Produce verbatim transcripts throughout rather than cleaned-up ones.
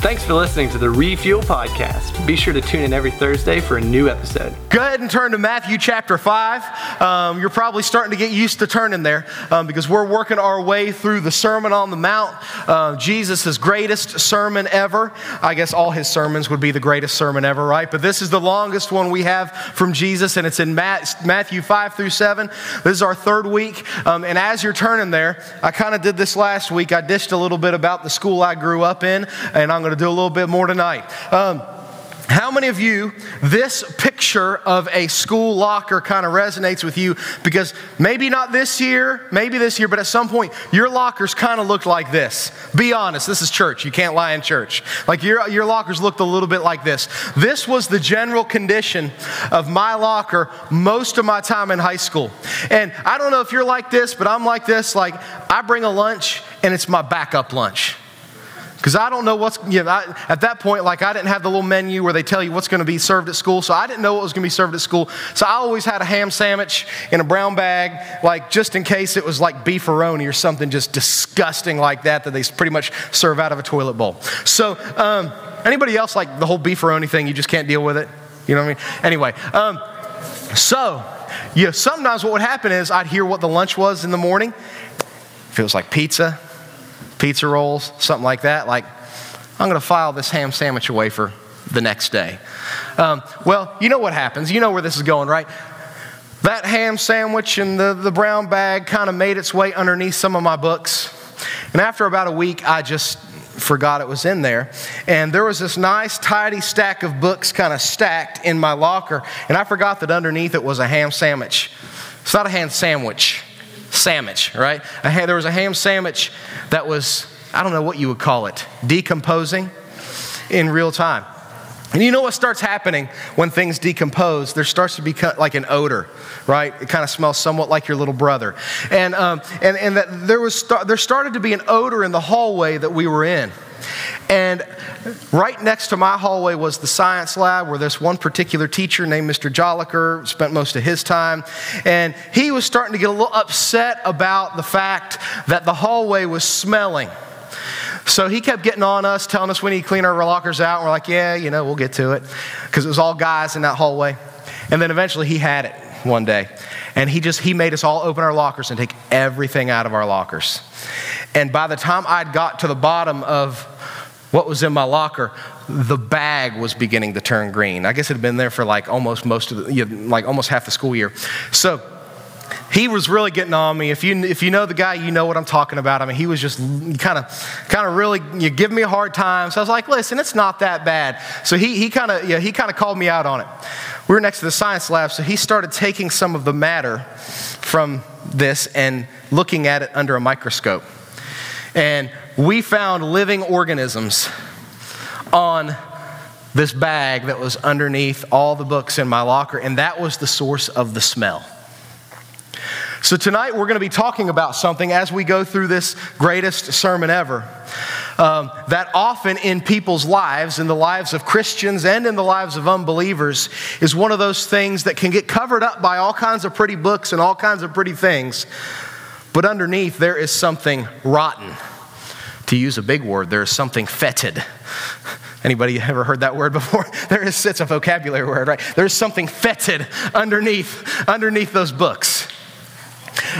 Thanks for listening to the Refuel Podcast. Be sure to tune in every Thursday for a new episode. Go ahead and turn to Matthew chapter five. Um, you're probably starting to get used to turning there um, because we're working our way through the Sermon on the Mount, uh, Jesus' greatest sermon ever. I guess all his sermons would be the greatest sermon ever, right? But this is the longest one we have from Jesus, and it's in Mat- Matthew five through seven. This is our third week, um, and as you're turning there, I kind of did this last week. I dished a little bit about the school I grew up in, and I'm going to do a little bit more tonight. Um, how many of you, this picture of a school locker kind of resonates with you? Because maybe not this year, maybe this year, but at some point, your lockers kind of looked like this. Be honest, this is church. You can't lie in church. Like your, your lockers looked a little bit like this. This was the general condition of my locker most of my time in high school. And I don't know if you're like this, but I'm like this. Like I bring a lunch and it's my backup lunch. Because I don't know what's, you know, I, at that point, like I didn't have the little menu where they tell you what's going to be served at school. So I didn't know what was going to be served at school. So I always had a ham sandwich in a brown bag, like just in case it was like beefaroni or something just disgusting like that, that they pretty much serve out of a toilet bowl. So um, anybody else like the whole beefaroni thing, you just can't deal with it? You know what I mean? Anyway, um, so yeah, sometimes what would happen is I'd hear what the lunch was in the morning. If it was like pizza, pizza rolls, something like that, like, I'm going to file this ham sandwich away for the next day. Um, well, you know what happens. You know where this is going, right? That ham sandwich and the, the brown bag kind of made its way underneath some of my books. And after about a week, I just forgot it was in there. And there was this nice, tidy stack of books kind of stacked in my locker. And I forgot that underneath it was a ham sandwich. It's not a ham sandwich. Sandwich, right? I there was a ham sandwich that was, I don't know what you would call it, decomposing in real time. And you know what starts happening when things decompose? There starts to be like an odor, right? It kind of smells somewhat like your little brother. And um, and and that there was there started to be an odor in the hallway that we were in. And right next to my hallway was the science lab where this one particular teacher named Mister Jolliker spent most of his time. And he was starting to get a little upset about the fact that the hallway was smelling. So he kept getting on us, telling us we need to clean our lockers out. And we're like, yeah, you know, we'll get to it. Because it was all guys in that hallway. And then eventually he had it one day. And he just, he made us all open our lockers and take everything out of our lockers. And by the time I'd got to the bottom of what was in my locker, the bag was beginning to turn green. I guess it had been there for like almost most of the, you know, like almost half the school year. So he was really getting on me. If you if you know the guy, you know what I'm talking about. I mean, he was just kind of kind of really you give me a hard time. So I was like, listen, it's not that bad. So he he kind of yeah he kind of called me out on it. We were next to the science lab, so he started taking some of the matter from this and looking at it under a microscope. And we found living organisms on this bag that was underneath all the books in my locker, and that was the source of the smell. So tonight we're going to be talking about something as we go through this greatest sermon ever, um, that often in people's lives, in the lives of Christians and in the lives of unbelievers, is one of those things that can get covered up by all kinds of pretty books and all kinds of pretty things. But underneath, there is something rotten. To use a big word, there is something fetid. Anybody ever heard that word before? There is, it's a vocabulary word, right? There is something fetid underneath, underneath those books.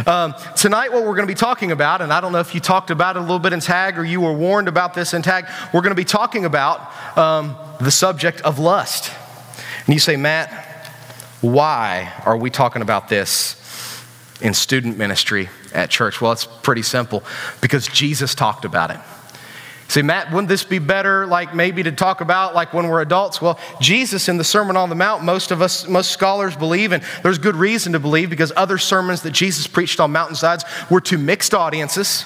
Um, tonight, what we're going to be talking about, and I don't know if you talked about it a little bit in tag or you were warned about this in tag, we're going to be talking about um, the subject of lust. And you say, Matt, why are we talking about this in student ministry at church? Well, it's pretty simple because Jesus talked about it. See, Matt, wouldn't this be better like maybe to talk about like when we're adults? Well, Jesus in the Sermon on the Mount, most of us, most scholars believe, and there's good reason to believe because other sermons that Jesus preached on mountainsides were to mixed audiences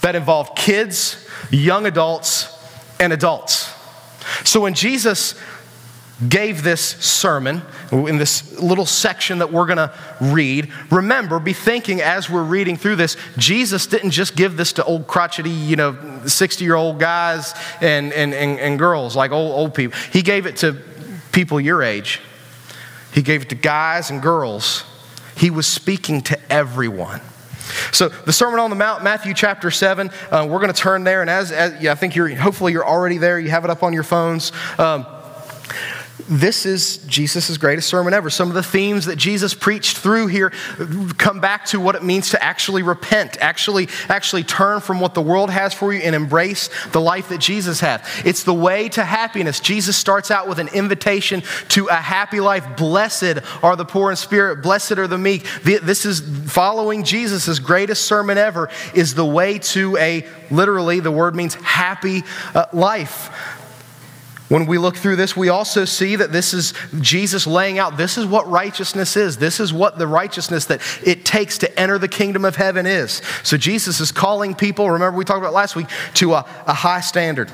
that involved kids, young adults, and adults. So when Jesus gave this sermon in this little section that we're going to read, remember, be thinking as we're reading through this, Jesus didn't just give this to old crotchety, you know, sixty-year-old guys and, and, and, and girls, like old, old people. He gave it to people your age. He gave it to guys and girls. He was speaking to everyone. So the Sermon on the Mount, Matthew chapter seven, uh, we're going to turn there. And as, as yeah, I think you're, hopefully you're already there. You have it up on your phones. Um, This is Jesus' greatest sermon ever. Some of the themes that Jesus preached through here come back to what it means to actually repent, actually, actually turn from what the world has for you and embrace the life that Jesus has. It's the way to happiness. Jesus starts out with an invitation to a happy life. Blessed are the poor in spirit. Blessed are the meek. This is following Jesus' greatest sermon ever is the way to a, literally, the word means happy uh, life. When we look through this, we also see that this is Jesus laying out, this is what righteousness is. This is what the righteousness that it takes to enter the kingdom of heaven is. So Jesus is calling people, remember we talked about last week, to a, a high standard.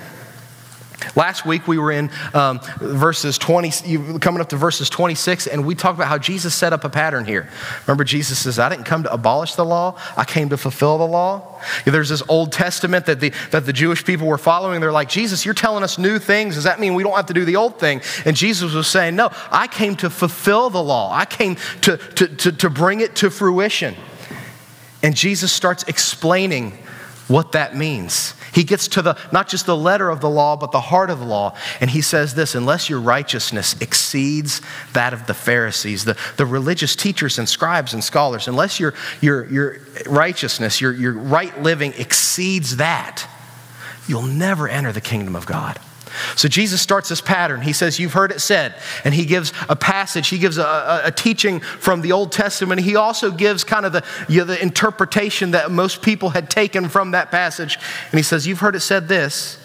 Last week we were in um, verses twenty, coming up to verses twenty-six, and we talked about how Jesus set up a pattern here. Remember, Jesus says, "I didn't come to abolish the law; I came to fulfill the law." There's this Old Testament that the that the Jewish people were following. They're like, "Jesus, you're telling us new things. Does that mean we don't have to do the old thing?" And Jesus was saying, "No, I came to fulfill the law. I came to to to, to bring it to fruition." And Jesus starts explaining what that means. He gets to the, not just the letter of the law, but the heart of the law. And he says this, unless your righteousness exceeds that of the Pharisees, the, the religious teachers and scribes and scholars, unless your, your, your righteousness, your, your right living exceeds that, you'll never enter the kingdom of God. So Jesus starts this pattern. He says, you've heard it said. And he gives a passage. He gives a, a, a teaching from the Old Testament. He also gives kind of the, you know, the interpretation that most people had taken from that passage. And he says, you've heard it said this,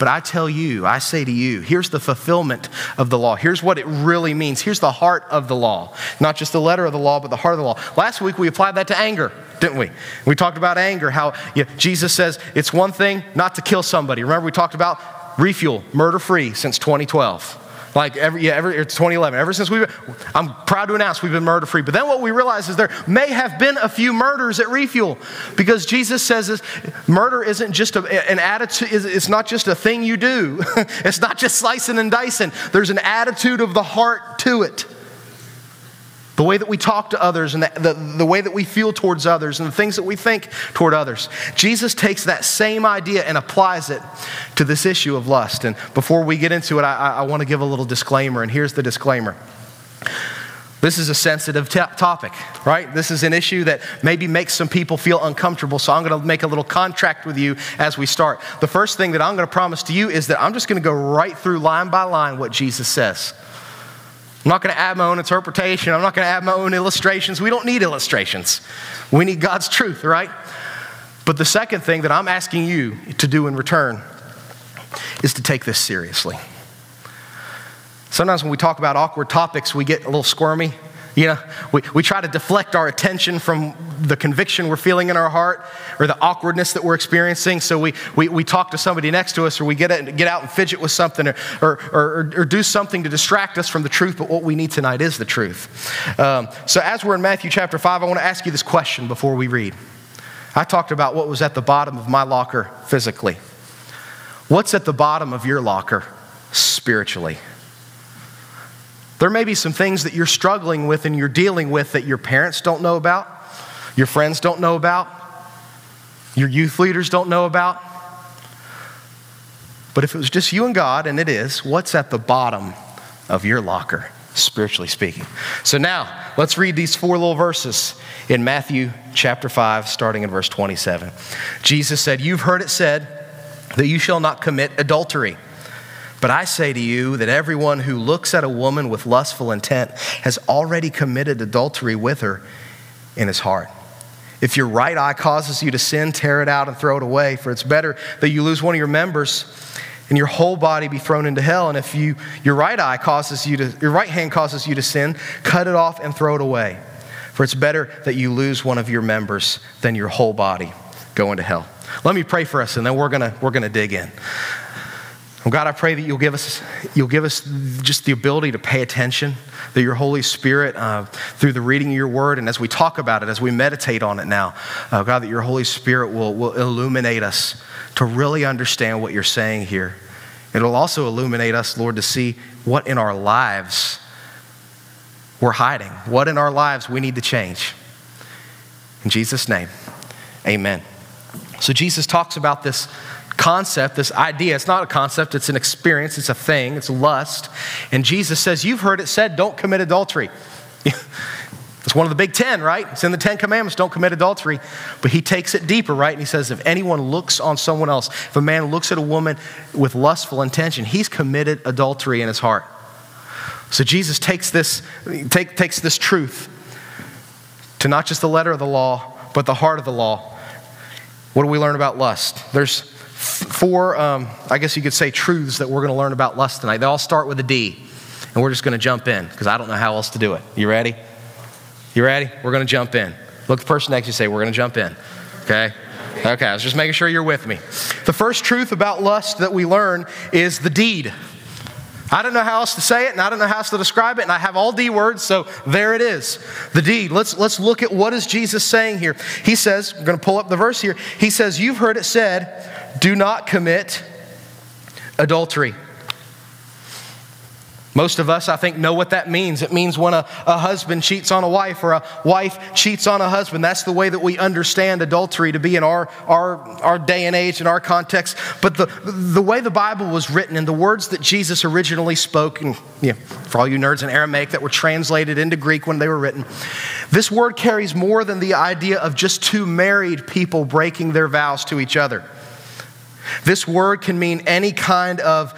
but I tell you, I say to you, here's the fulfillment of the law. Here's what it really means. Here's the heart of the law. Not just the letter of the law, but the heart of the law. Last week we applied that to anger, didn't we? We talked about anger, how you know, Jesus says it's one thing not to kill somebody. Remember we talked about Refuel, murder-free since twenty twelve. Like, every, yeah, every, it's twenty eleven. Ever since we've been, I'm proud to announce we've been murder-free. But then what we realize is there may have been a few murders at Refuel. Because Jesus says this, murder isn't just a, an attitude, it's not just a thing you do. It's not just slicing and dicing. There's an attitude of the heart to it. The way that we talk to others and the, the, the way that we feel towards others and the things that we think toward others. Jesus takes that same idea and applies it to this issue of lust. And before we get into it, I, I want to give a little disclaimer. And here's the disclaimer. This is a sensitive t- topic, right? This is an issue that maybe makes some people feel uncomfortable. So I'm going to make a little contract with you as we start. The first thing that I'm going to promise to you is that I'm just going to go right through line by line what Jesus says. I'm not going to add my own interpretation. I'm not going to add my own illustrations. We don't need illustrations. We need God's truth, right? But the second thing that I'm asking you to do in return is to take this seriously. Sometimes when we talk about awkward topics, we get a little squirmy. You know, we, we try to deflect our attention from the conviction we're feeling in our heart or the awkwardness that we're experiencing. So we we, we talk to somebody next to us or we get out, get out and fidget with something or or, or or do something to distract us from the truth. But what we need tonight is the truth. Um, so as we're in Matthew chapter five, I want to ask you this question before we read. I talked about what was at the bottom of my locker physically. What's at the bottom of your locker spiritually? There may be some things that you're struggling with and you're dealing with that your parents don't know about, your friends don't know about, your youth leaders don't know about. But if it was just you and God, and it is, what's at the bottom of your locker, spiritually speaking? So now, let's read these four little verses in Matthew chapter five, starting in verse twenty-seven. Jesus said, "You've heard it said that you shall not commit adultery. But I say to you that everyone who looks at a woman with lustful intent has already committed adultery with her in his heart. If your right eye causes you to sin, tear it out and throw it away, for it's better that you lose one of your members and your whole body be thrown into hell. And if you, your right eye causes you to, your right hand causes you to sin, cut it off and throw it away, for it's better that you lose one of your members than your whole body go into hell." Let me pray for us, and then we're gonna we're gonna dig in. God, I pray that you'll give us you'll give us just the ability to pay attention, that your Holy Spirit, uh, through the reading of your word, and as we talk about it, as we meditate on it now, uh, God, that your Holy Spirit will, will illuminate us to really understand what you're saying here. It'll also illuminate us, Lord, to see what in our lives we're hiding, what in our lives we need to change. In Jesus' name, amen. So Jesus talks about this concept, this idea. It's not a concept, it's an experience, it's a thing, it's lust. And Jesus says, you've heard it said, don't commit adultery. It's one of the big ten, right? It's in the Ten Commandments, don't commit adultery. But he takes it deeper, right? And he says, if anyone looks on someone else, if a man looks at a woman with lustful intention, he's committed adultery in his heart. So Jesus takes this, take, takes this truth to not just the letter of the law, but the heart of the law. What do we learn about lust? There's four, um, I guess you could say, truths that we're going to learn about lust tonight. They all start with a D, and we're just going to jump in because I don't know how else to do it. You ready? You ready? We're going to jump in. Look at the person next to you and say, we're going to jump in. Okay? Okay, I was just making sure you're with me. The first truth about lust that we learn is the deed. I don't know how else to say it, and I don't know how else to describe it, and I have all D words, so there it is. The deed. Let's, let's look at what is Jesus saying here. He says, I'm going to pull up the verse here. He says, you've heard it said, do not commit adultery. Most of us, I think, know what that means. It means when a, a husband cheats on a wife or a wife cheats on a husband. That's the way that we understand adultery to be in our our, our day and age and our context. But the, the way the Bible was written and the words that Jesus originally spoke, and yeah, for all you nerds in Aramaic that were translated into Greek when they were written, this word carries more than the idea of just two married people breaking their vows to each other. This word can mean any kind of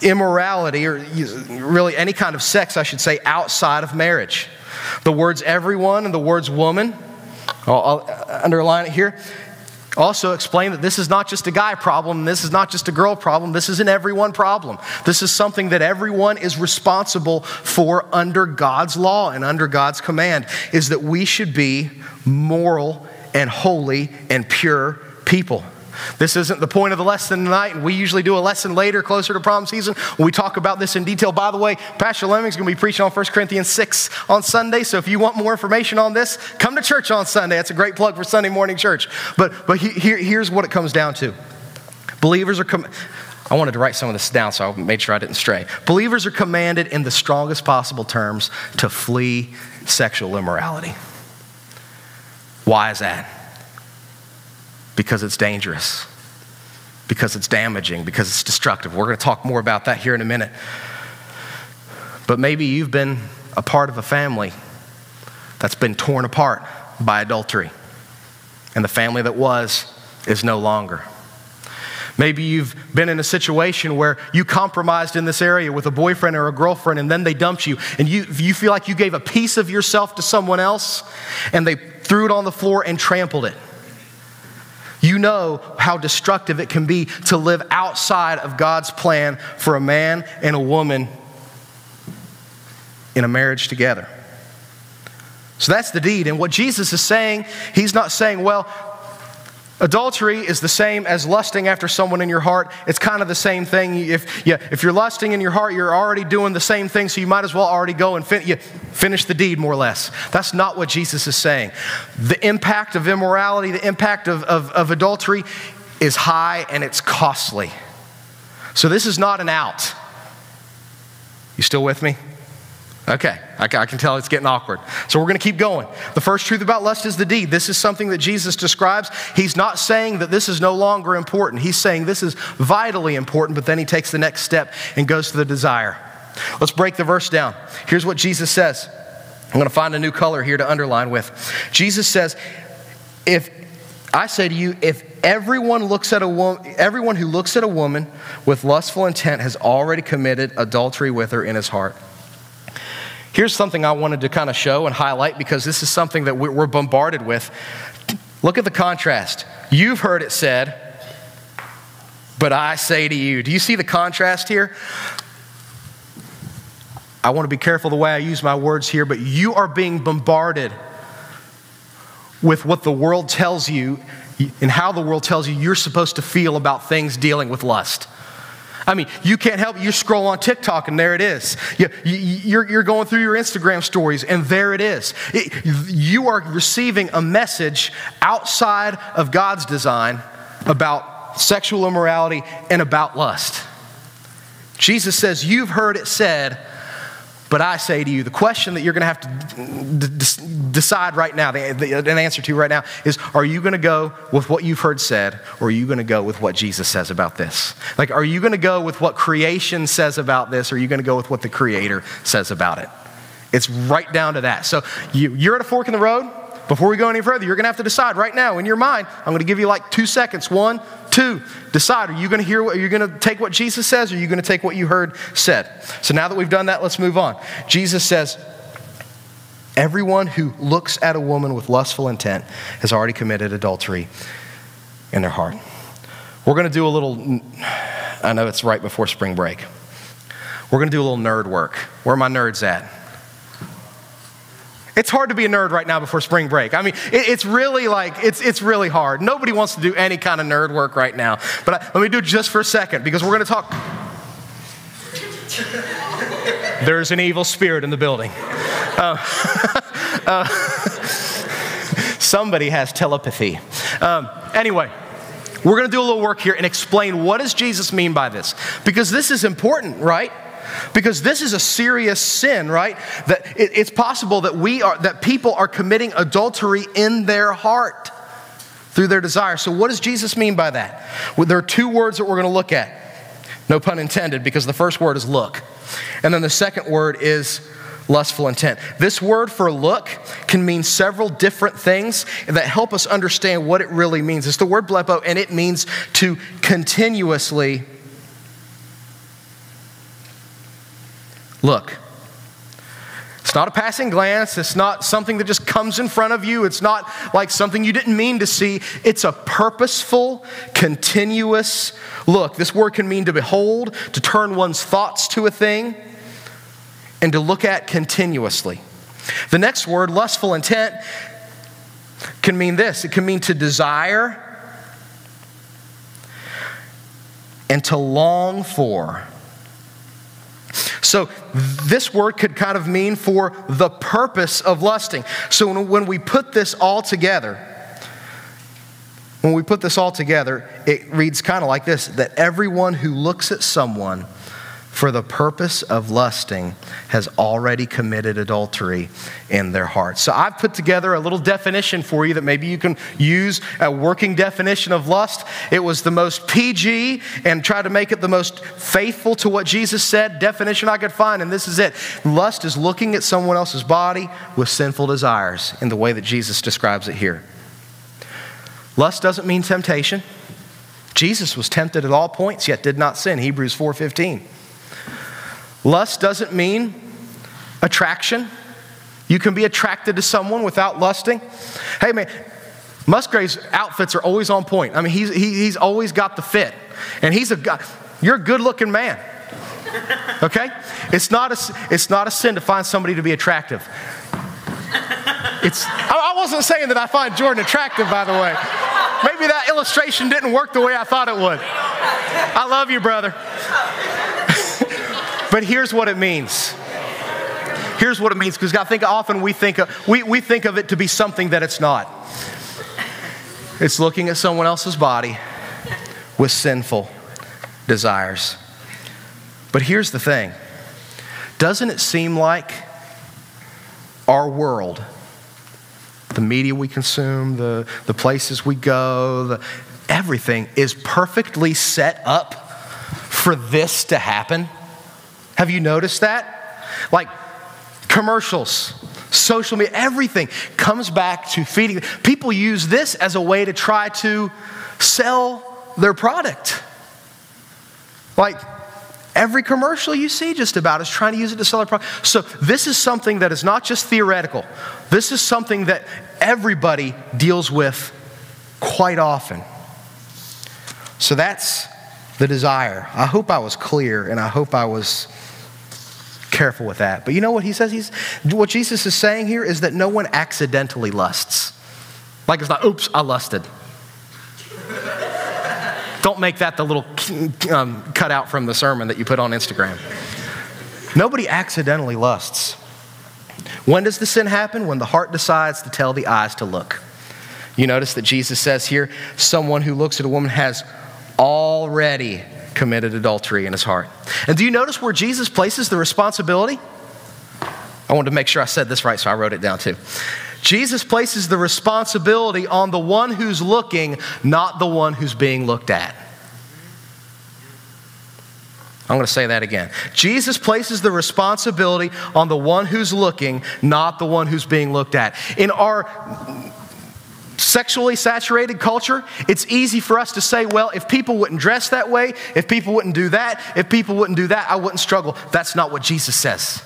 immorality, or really any kind of sex, I should say, outside of marriage. The words everyone and the words woman, I'll, I'll underline it here, also explain that this is not just a guy problem, this is not just a girl problem, this is an everyone problem. This is something that everyone is responsible for under God's law and under God's command, is that we should be moral and holy and pure people. This isn't the point of the lesson tonight, and we usually do a lesson later, closer to prom season, when we talk about this in detail. By the way, Pastor Lemming's going to be preaching on First Corinthians six on Sunday, so if you want more information on this, come to church on Sunday. That's a great plug for Sunday morning church. But but he, here, here's what it comes down to. Believers are... Com- I wanted to write some of this down, so I made sure I didn't stray. Believers are commanded in the strongest possible terms to flee sexual immorality. Why is that? Because it's dangerous, because it's damaging, because it's destructive. We're going to talk more about that here in a minute. But maybe you've been a part of a family that's been torn apart by adultery, and the family that was is no longer. Maybe you've been in a situation where you compromised in this area with a boyfriend or a girlfriend, and then they dumped you, and you, you feel like you gave a piece of yourself to someone else, and they threw it on the floor and trampled it. You know how destructive it can be to live outside of God's plan for a man and a woman in a marriage together. So that's the deed. And what Jesus is saying, he's not saying, well, adultery is the same as lusting after someone in your heart. It's kind of the same thing. If, yeah, if you're lusting in your heart, you're already doing the same thing, so you might as well already go and fin- yeah, finish the deed, more or less. That's not what Jesus is saying. The impact of immorality, the impact of, of, of adultery is high and it's costly. So this is not an out. You still with me? Okay, I can tell it's getting awkward. So we're going to keep going. The first truth about lust is the deed. This is something that Jesus describes. He's not saying that this is no longer important. He's saying this is vitally important, but then he takes the next step and goes to the desire. Let's break the verse down. Here's what Jesus says. I'm going to find a new color here to underline with. Jesus says, if I say to you, if everyone looks at a woman, everyone who looks at a woman with lustful intent has already committed adultery with her in his heart. Here's something I wanted to kind of show and highlight because this is something that we're bombarded with. Look at the contrast. You've heard it said, but I say to you. Do you see the contrast here? I want to be careful the way I use my words here, but you are being bombarded with what the world tells you and how the world tells you you're supposed to feel about things dealing with lust. I mean, you can't help it. You scroll on TikTok and there it is. You, you, you're, you're going through your Instagram stories and there it is. It, you are receiving a message outside of God's design about sexual immorality and about lust. Jesus says, you've heard it said, But I say to you, the question that you're going to have to d- d- decide right now, the, the, an answer to right now, is are you going to go with what you've heard said, or are you going to go with what Jesus says about this? Like, are you going to go with what creation says about this, or are you going to go with what the Creator says about it? It's right down to that. So you, you're at a fork in the road. Before we go any further, you're going to have to decide right now in your mind. I'm going to give you like two seconds. One, two. Decide. Are you going to hear? What, are you going to take what Jesus says? Or are you going to take what you heard said? So now that we've done that, let's move on. Jesus says, "Everyone who looks at a woman with lustful intent has already committed adultery in their heart." We're going to do a little. I know it's right before spring break. We're going to do a little nerd work. Where are my nerds at? It's hard to be a nerd right now before spring break. I mean, it, it's really like, it's it's really hard. Nobody wants to do any kind of nerd work right now. But I, let me do it just for a second because we're going to talk. There's an evil spirit in the building. Uh, uh, somebody has telepathy. Um, anyway, we're going to do a little work here and explain what does Jesus mean by this? Because this is important, right? Because this is a serious sin, right? That it, it's possible that we are that people are committing adultery in their heart through their desire. So what does Jesus mean by that? Well, there are two words that we're going to look at. No pun intended, because the first word is look. And then the second word is lustful intent. This word for look can mean several different things that help us understand what it really means. It's the word blepo, and it means to continuously look. It's not a passing glance. It's not something that just comes in front of you. It's not like something you didn't mean to see. It's a purposeful, continuous look. This word can mean to behold, to turn one's thoughts to a thing, and to look at continuously. The next word, lustful intent, can mean this. It can mean to desire and to long for. So this word could kind of mean for the purpose of lusting. So when we put this all together, when we put this all together, it reads kind of like this, that everyone who looks at someone for the purpose of lusting has already committed adultery in their heart. So I've put together a little definition for you that maybe you can use, a working definition of lust. It was the most P G and tried to make it the most faithful to what Jesus said definition I could find, and this is it. Lust is looking at someone else's body with sinful desires in the way that Jesus describes it here. Lust doesn't mean temptation. Jesus was tempted at all points, yet did not sin, Hebrews four fifteen. Lust doesn't mean attraction. You can be attracted to someone without lusting. Hey, man, Musgrave's outfits are always on point. I mean, he's he, he's always got the fit. And he's a guy, you're a good-looking man, okay? It's not a, it's not a sin to find somebody to be attractive. It's I wasn't saying that I find Jordan attractive, by the way. Maybe that illustration didn't work the way I thought it would. I love you, brother. But here's what it means. Here's what it means, because I think often we think of, we, we think of it to be something that it's not. It's looking at someone else's body with sinful desires. But here's the thing. Doesn't it seem like our world, the media we consume, the, the places we go, the, everything is perfectly set up for this to happen? Have you noticed that? Like commercials, social media, everything comes back to feeding. People use this as a way to try to sell their product. Like every commercial you see just about is trying to use it to sell their product. So this is something that is not just theoretical. This is something that everybody deals with quite often. So that's the desire. I hope I was clear and I hope I was careful with that. But you know what he says? He's what Jesus is saying here is that no one accidentally lusts. Like it's not, oops, I lusted. Don't make that the little um, cutout from the sermon that you put on Instagram. Nobody accidentally lusts. When does the sin happen? When the heart decides to tell the eyes to look. You notice that Jesus says here, someone who looks at a woman has already committed adultery in his heart. And do you notice where Jesus places the responsibility? I wanted to make sure I said this right, so I wrote it down too. Jesus places the responsibility on the one who's looking, not the one who's being looked at. I'm going to say that again. Jesus places the responsibility on the one who's looking, not the one who's being looked at. In our sexually saturated culture, it's easy for us to say, well, if people wouldn't dress that way, if people wouldn't do that, if people wouldn't do that, I wouldn't struggle. That's not what Jesus says.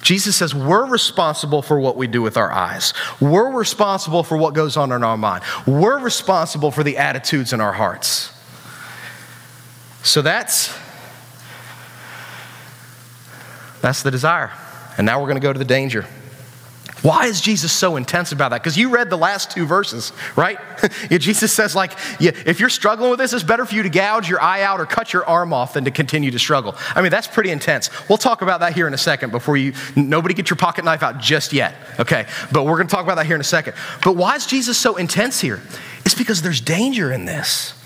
Jesus says we're responsible for what we do with our eyes. We're responsible for what goes on in our mind. We're responsible for the attitudes in our hearts. So that's that's the desire. And now we're going to go to the danger. Why is Jesus so intense about that? Because you read the last two verses, right? Jesus says, like, yeah, if you're struggling with this, it's better for you to gouge your eye out or cut your arm off than to continue to struggle. I mean, that's pretty intense. We'll talk about that here in a second before you, nobody get your pocket knife out just yet, okay? But we're going to talk about that here in a second. But why is Jesus so intense here? It's because there's danger in this.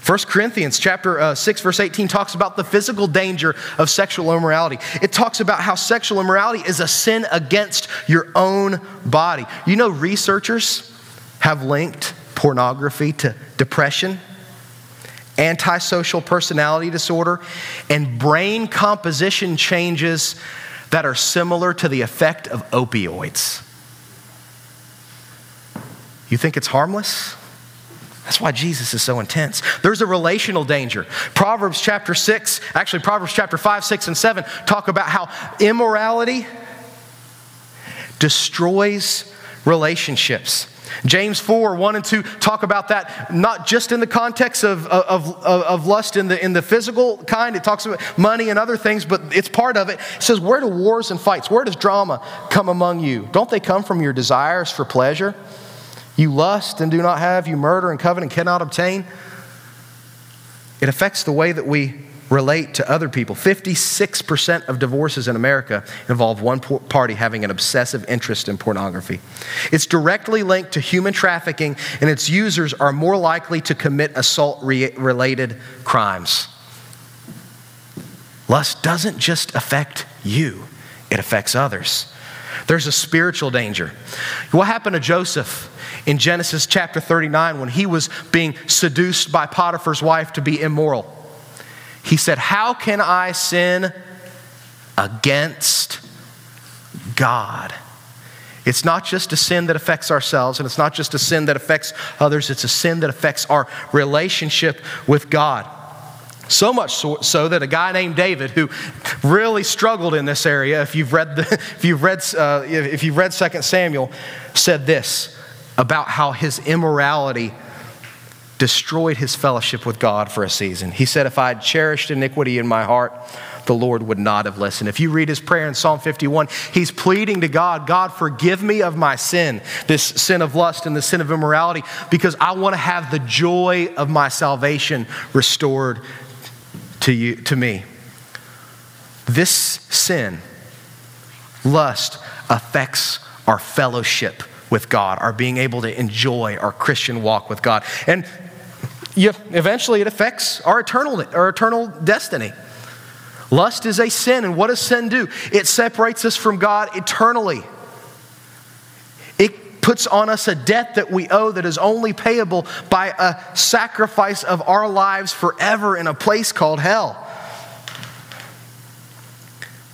First Corinthians chapter uh, six, verse eighteen talks about the physical danger of sexual immorality. It talks about how sexual immorality is a sin against your own body. You know, researchers have linked pornography to depression, antisocial personality disorder, and brain composition changes that are similar to the effect of opioids. You think it's harmless? That's why Jesus is so intense. There's a relational danger. Proverbs chapter six, actually Proverbs chapter five, six, and seven talk about how immorality destroys relationships. James four, one and two talk about that not just in the context of, of, of, of lust in the, in the physical kind. It talks about money and other things, but it's part of it. It says, where do wars and fights, where does drama come among you? Don't they come from your desires for pleasure? You lust and do not have, you murder and covet and cannot obtain. It affects the way that we relate to other people. fifty-six percent of divorces in America involve one party having an obsessive interest in pornography. It's directly linked to human trafficking, and its users are more likely to commit assault-related crimes. Lust doesn't just affect you, it affects others. There's a spiritual danger. What happened to Joseph in Genesis chapter thirty-nine when he was being seduced by Potiphar's wife to be immoral? He said, how can I sin against God? It's not just a sin that affects ourselves, and it's not just a sin that affects others. It's a sin that affects our relationship with God. So much so, so that a guy named David, who really struggled in this area, if you've read the, if you've read uh, if you've read Second Samuel, said this about how his immorality destroyed his fellowship with God for a season. He said, if I had cherished iniquity in my heart, the Lord would not have listened. If you read his prayer in Psalm fifty-one, he's pleading to God, God, forgive me of my sin, this sin of lust and the sin of immorality, because I want to have the joy of my salvation restored to you, to me. This sin, lust, affects our fellowship with God, our being able to enjoy our Christian walk with God. And you, eventually it affects our eternal, our eternal destiny. Lust is a sin, and what does sin do? It separates us from God eternally. It puts on us a debt that we owe that is only payable by a sacrifice of our lives forever in a place called hell.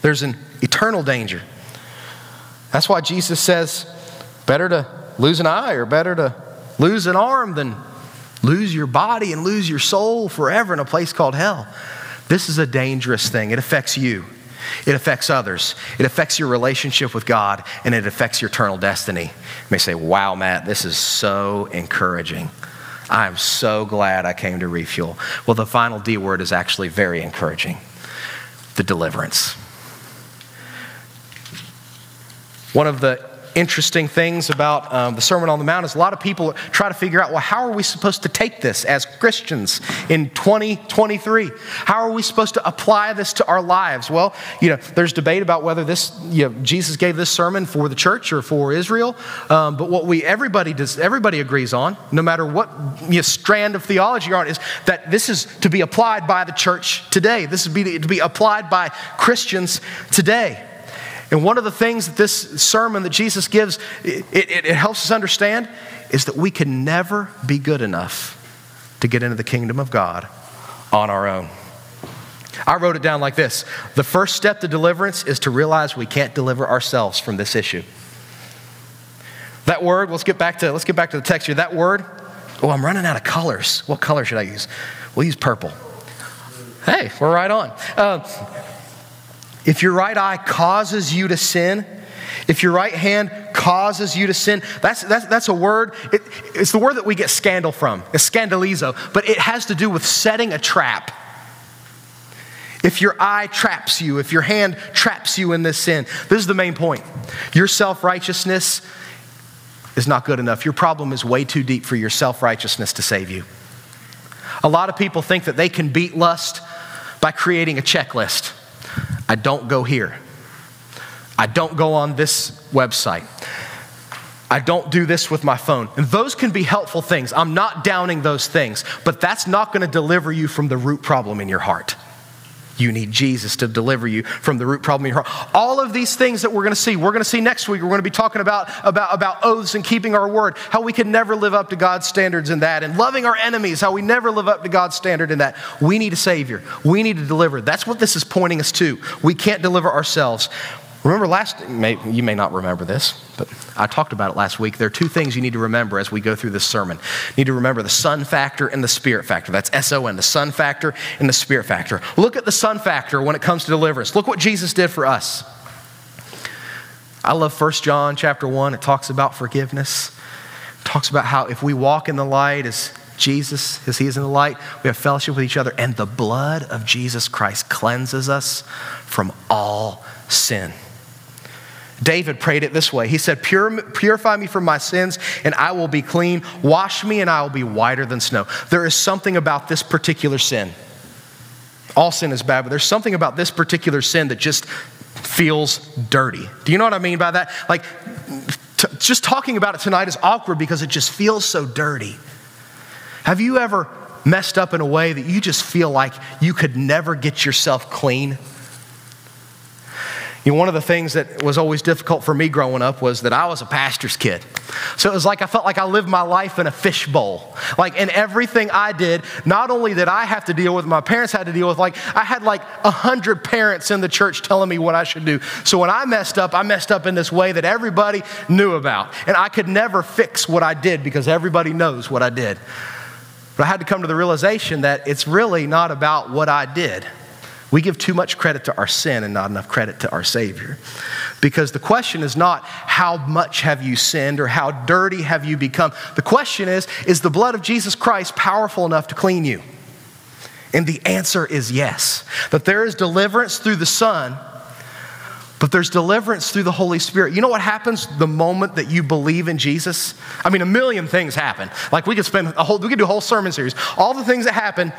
There's an eternal danger. That's why Jesus says, better to lose an eye or better to lose an arm than lose your body and lose your soul forever in a place called hell. This is a dangerous thing. It affects you. It affects others. It affects your relationship with God, and it affects your eternal destiny. You may say, wow, Matt, this is so encouraging. I'm so glad I came to Refuel. Well, the final D word is actually very encouraging, the deliverance. One of the interesting things about um, the Sermon on the Mount is a lot of people try to figure out, well, how are we supposed to take this as Christians in twenty twenty-three? How are we supposed to apply this to our lives? Well, you know, there's debate about whether this, you know, Jesus gave this sermon for the church or for Israel. Um, but what we everybody does, everybody agrees on, no matter what you know, strand of theology you're on, is that this is to be applied by the church today. This is be, to be applied by Christians today. And one of the things that this sermon that Jesus gives, it, it, it helps us understand, is that we can never be good enough to get into the kingdom of God on our own. I wrote it down like this. The first step to deliverance is to realize we can't deliver ourselves from this issue. That word, let's get back to, let's get back to the text here. That word, oh, I'm running out of colors. What color should I use? We'll use purple. Hey, we're right on. Uh, if your right eye causes you to sin, if your right hand causes you to sin, that's that's, that's a word, it, it's the word that we get scandal from. It's scandalizo, but it has to do with setting a trap. If your eye traps you, if your hand traps you in this sin, this is the main point. Your self-righteousness is not good enough. Your problem is way too deep for your self-righteousness to save you. A lot of people think that they can beat lust by creating a checklist. I don't go here. I don't go on this website. I don't do this with my phone. And those can be helpful things. I'm not downing those things, but that's not going to deliver you from the root problem in your heart. You need Jesus to deliver you from the root problem in your heart. All of these things that we're going to see, we're going to see next week. We're going to be talking about, about, about oaths and keeping our word, how we can never live up to God's standards in that, and loving our enemies, how we never live up to God's standard in that. We need a Savior. We need a deliverer. That's what this is pointing us to. We can't deliver ourselves. Remember last, you may not remember this, but I talked about it last week. There are two things you need to remember as we go through this sermon. You need to remember the Son factor and the Spirit factor. That's S O N, the Son factor and the Spirit factor. Look at the Son factor when it comes to deliverance. Look what Jesus did for us. I love First John chapter one. It talks about forgiveness. It talks about how if we walk in the light as Jesus, as he is in the light, we have fellowship with each other, and the blood of Jesus Christ cleanses us from all sin. David prayed it this way. He said, purify me from my sins and I will be clean. Wash me and I will be whiter than snow. There is something about this particular sin. All sin is bad, but there's something about this particular sin that just feels dirty. Do you know what I mean by that? Like, t- just talking about it tonight is awkward because it just feels so dirty. Have you ever messed up in a way that you just feel like you could never get yourself clean? You know, one of the things that was always difficult for me growing up was that I was a pastor's kid. So it was like I felt like I lived my life in a fishbowl. Like in everything I did, not only did I have to deal with, my parents had to deal with, like I had like a hundred parents in the church telling me what I should do. So when I messed up, I messed up in this way that everybody knew about. And I could never fix what I did because everybody knows what I did. But I had to come to the realization that it's really not about what I did. We give too much credit to our sin and not enough credit to our Savior. Because the question is not how much have you sinned or how dirty have you become. The question is, is the blood of Jesus Christ powerful enough to clean you? And the answer is yes. That there is deliverance through the Son, but there's deliverance through the Holy Spirit. You know what happens the moment that you believe in Jesus? I mean, a million things happen. Like we could spend a whole, we could do a whole sermon series. All the things that happen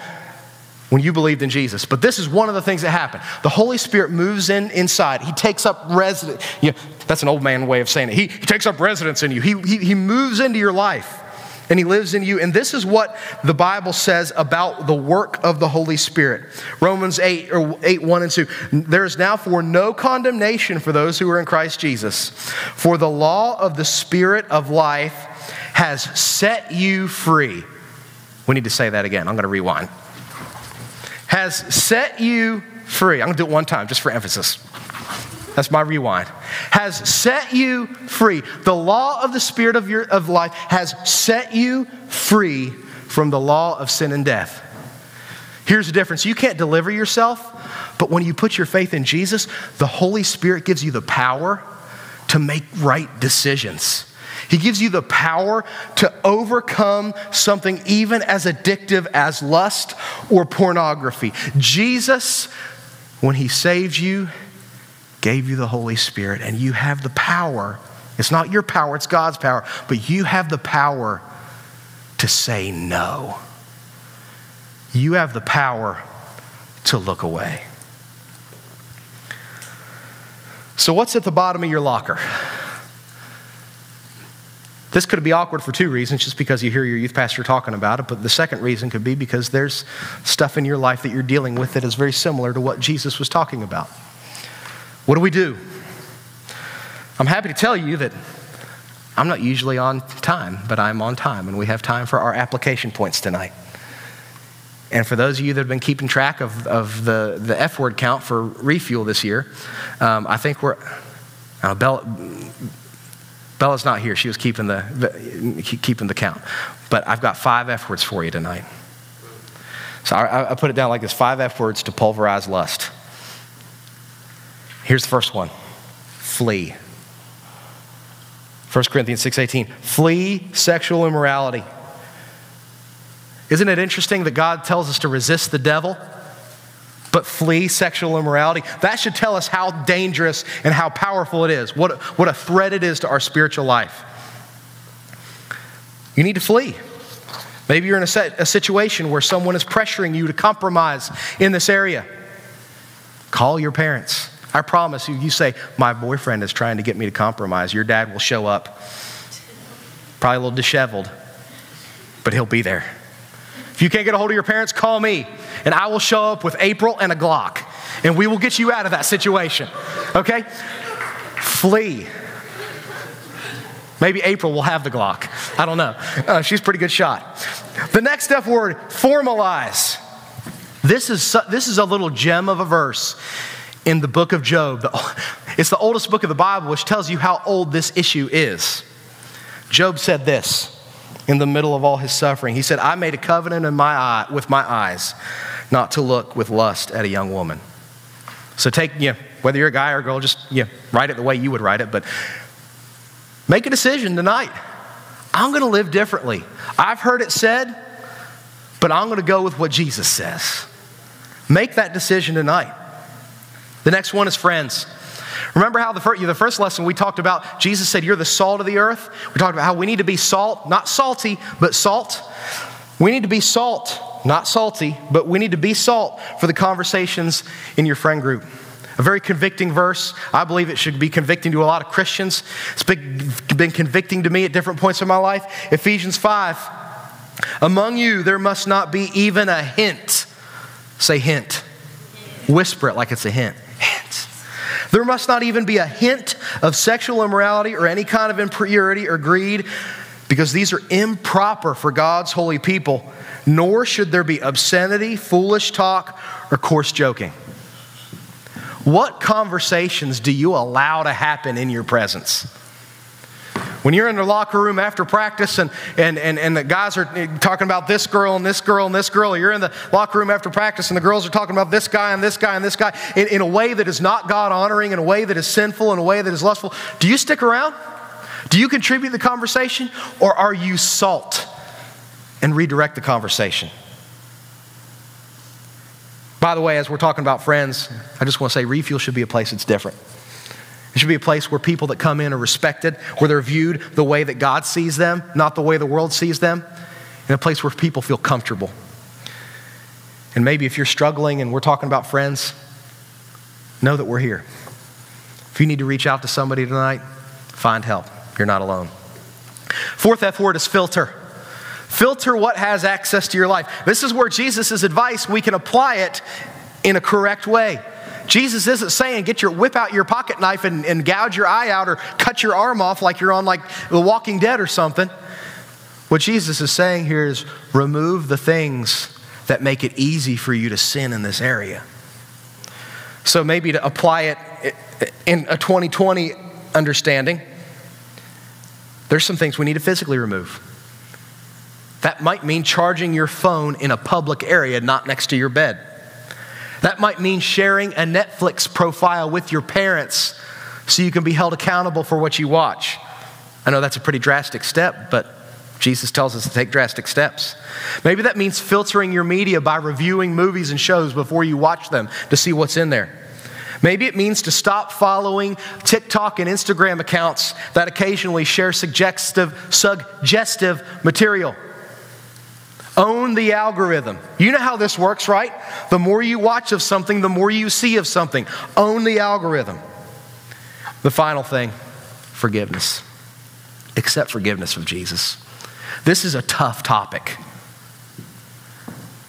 when you believed in Jesus. But this is one of the things that happened. The Holy Spirit moves in inside. He takes up residence. You know, that's an old man way of saying it. He, he takes up residence in you. He, he, he moves into your life and he lives in you. And this is what the Bible says about the work of the Holy Spirit. Romans eight, or eight, one and two. There is now for no condemnation for those who are in Christ Jesus. For the law of the Spirit of life has set you free. We need to say that again. I'm going to rewind. Has set you free. I'm going to do it one time just for emphasis. That's my rewind. Has set you free. The law of the Spirit of your of life has set you free from the law of sin and death. Here's the difference. You can't deliver yourself, but when you put your faith in Jesus, the Holy Spirit gives you the power to make right decisions. He gives you the power to overcome something even as addictive as lust or pornography. Jesus, when he saved you, gave you the Holy Spirit, and you have the power. It's not your power, it's God's power, but you have the power to say no. You have the power to look away. So what's at the bottom of your locker? This could be awkward for two reasons, just because you hear your youth pastor talking about it, but the second reason could be because there's stuff in your life that you're dealing with that is very similar to what Jesus was talking about. What do we do? I'm happy to tell you that I'm not usually on time, but I'm on time, and we have time for our application points tonight. And for those of you that have been keeping track of, of the, the F word count for Refuel this year, um, I think we're, uh, Bella, Bella's not here. She was keeping the keeping the count. But I've got five F words for you tonight. So I, I put it down like this, five F words to pulverize lust. Here's the first one, flee. First Corinthians six eighteen, flee sexual immorality. Isn't it interesting that God tells us to resist the devil, but flee sexual immorality? That should tell us how dangerous and how powerful it is, what, what a threat it is to our spiritual life. You need to flee. Maybe you're in a, set, a situation where someone is pressuring you to compromise in this area. Call your parents. I promise you, you say, my boyfriend is trying to get me to compromise. Your dad will show up, probably a little disheveled, but he'll be there. If you can't get a hold of your parents, call me, and I will show up with April and a Glock, and we will get you out of that situation, okay? Flee. Maybe April will have the Glock. I don't know. Uh, she's a pretty good shot. The next F word, formalize. This is, this is a little gem of a verse. In the book of Job, it's the oldest book of the Bible, which tells you how old this issue is. Job said this in the middle of all his suffering. He said, I made a covenant in my eye, with my eyes not to look with lust at a young woman. So take, you know, whether you're a guy or a girl, just you know, write it the way you would write it, but make a decision tonight. I'm going to live differently. I've heard it said, but I'm going to go with what Jesus says. Make that decision tonight. The next one is friends. Remember how the first, the first lesson we talked about, Jesus said, you're the salt of the earth. We talked about how we need to be salt, not salty, but salt. We need to be salt, not salty, but we need to be salt for the conversations in your friend group. A very convicting verse. I believe it should be convicting to a lot of Christians. It's been, been convicting to me at different points in my life. Ephesians five, among you there must not be even a hint. Say hint. Whisper it like it's a hint. There must not even be a hint of sexual immorality or any kind of impurity or greed, because these are improper for God's holy people, nor should there be obscenity, foolish talk, or coarse joking. What conversations do you allow to happen in your presence? When you're in the locker room after practice and, and, and, and the guys are talking about this girl and this girl and this girl, you're in the locker room after practice and the girls are talking about this guy and this guy and this guy in, in a way that is not God-honoring, in a way that is sinful, in a way that is lustful, do you stick around? Do you contribute to the conversation? Or are you salt and redirect the conversation? By the way, as we're talking about friends, I just want to say Refuel should be a place that's different. It should be a place where people that come in are respected, where they're viewed the way that God sees them, not the way the world sees them, and a place where people feel comfortable. And maybe if you're struggling and we're talking about friends, know that we're here. If you need to reach out to somebody tonight, find help. You're not alone. Fourth F word is filter. Filter what has access to your life. This is where Jesus' advice, we can apply it in a correct way. Jesus isn't saying get your whip out your pocket knife and, and gouge your eye out or cut your arm off like you're on like The Walking Dead or something. What Jesus is saying here is remove the things that make it easy for you to sin in this area. So maybe to apply it in a twenty twenty understanding, there's some things we need to physically remove. That might mean charging your phone in a public area, not next to your bed. That might mean sharing a Netflix profile with your parents so you can be held accountable for what you watch. I know that's a pretty drastic step, but Jesus tells us to take drastic steps. Maybe that means filtering your media by reviewing movies and shows before you watch them to see what's in there. Maybe it means to stop following TikTok and Instagram accounts that occasionally share suggestive, suggestive material. Own the algorithm. You know how this works, right? The more you watch of something, the more you see of something. Own the algorithm. The final thing, forgiveness. Accept forgiveness from Jesus. This is a tough topic.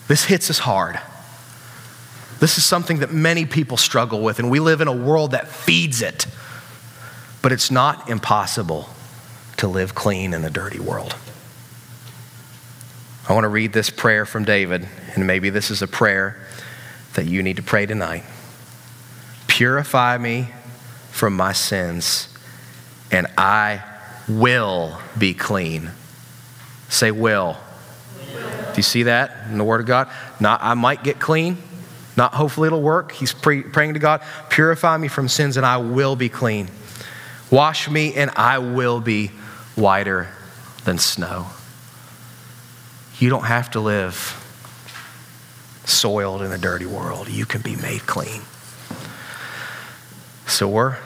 This hits us hard. This is something that many people struggle with, and we live in a world that feeds it. But it's not impossible to live clean in a dirty world. I want to read this prayer from David, and maybe this is a prayer that you need to pray tonight. Purify me from my sins, and I will be clean. Say will. will. Do you see that in the Word of God? Not I might get clean, not hopefully it'll work. He's pre- praying to God, purify me from sins and I will be clean. Wash me and I will be whiter than snow. You don't have to live soiled in a dirty world. You can be made clean. So we're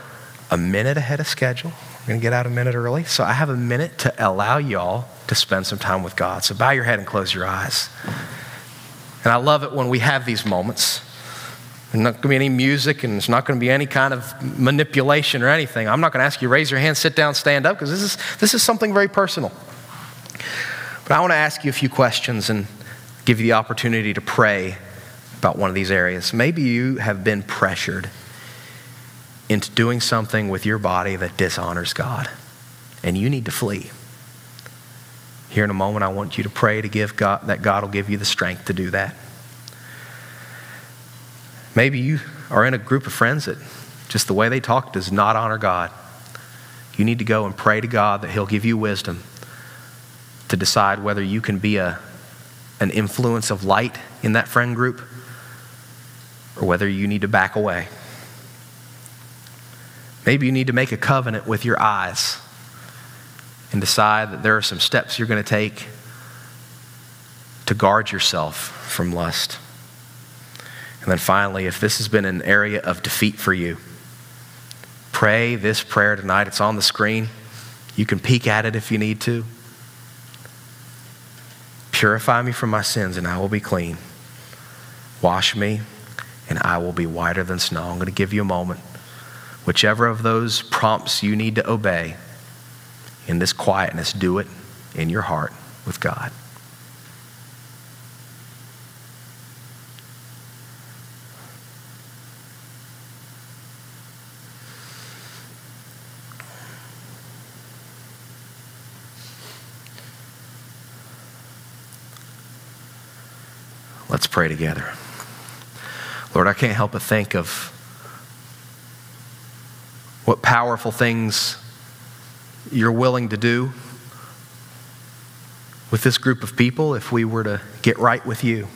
a minute ahead of schedule. We're going to get out a minute early. So I have a minute to allow y'all to spend some time with God. So bow your head and close your eyes. And I love it when we have these moments. There's not going to be any music, and there's not going to be any kind of manipulation or anything. I'm not going to ask you to raise your hand, sit down, stand up, because this is this is something very personal. But I want to ask you a few questions and give you the opportunity to pray about one of these areas. Maybe you have been pressured into doing something with your body that dishonors God, and you need to flee. Here in a moment, I want you to pray to give God, that God will give you the strength to do that. Maybe you are in a group of friends that just the way they talk does not honor God. You need to go and pray to God that he'll give you wisdom to decide whether you can be a an influence of light in that friend group or whether you need to back away. Maybe you need to make a covenant with your eyes and decide that there are some steps you're going to take to guard yourself from lust. And then finally, if this has been an area of defeat for you, pray this prayer tonight. It's on the screen. You can peek at it if you need to. Purify me from my sins and I will be clean. Wash me and I will be whiter than snow. I'm going to give you a moment. Whichever of those prompts you need to obey, in this quietness, do it in your heart with God. Let's pray together. Lord, I can't help but think of what powerful things you're willing to do with this group of people if we were to get right with you.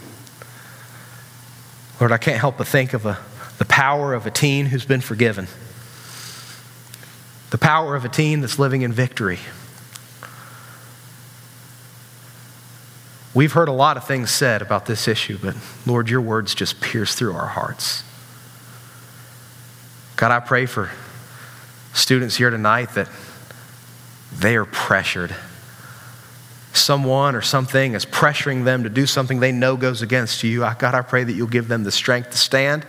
Lord, I can't help but think of a, the power of a teen who's been forgiven. The power of a teen that's living in victory. We've heard a lot of things said about this issue, but Lord, your words just pierce through our hearts. God, I pray for students here tonight that they are pressured. Someone or something is pressuring them to do something they know goes against you. God, I pray that you'll give them the strength to stand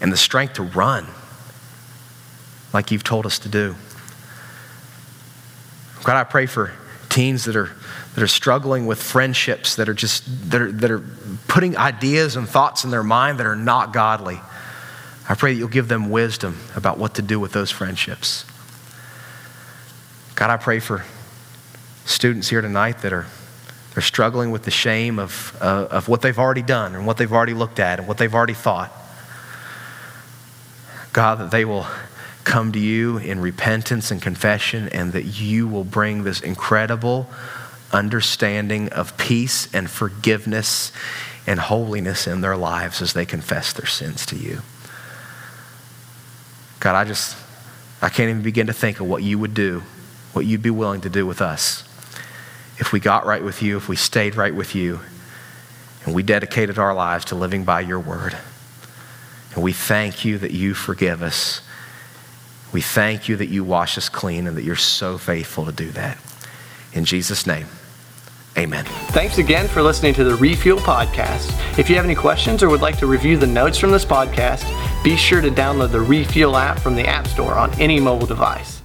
and the strength to run like you've told us to do. God, I pray for teens that are that are struggling with friendships that are just that are, that are putting ideas and thoughts in their mind that are not godly. I pray that you'll give them wisdom about what to do with those friendships. God, I pray for students here tonight that are they're struggling with the shame of, uh, of what they've already done and what they've already looked at and what they've already thought. God, that they will come to you in repentance and confession, and that you will bring this incredible understanding of peace and forgiveness and holiness in their lives as they confess their sins to you. God, I just, I can't even begin to think of what you would do, what you'd be willing to do with us if we got right with you, if we stayed right with you, and we dedicated our lives to living by your word. And we thank you that you forgive us. We thank you that you wash us clean and that you're so faithful to do that. In Jesus' name, amen. Thanks again for listening to the Refuel Podcast. If you have any questions or would like to review the notes from this podcast, be sure to download the Refuel app from the App Store on any mobile device.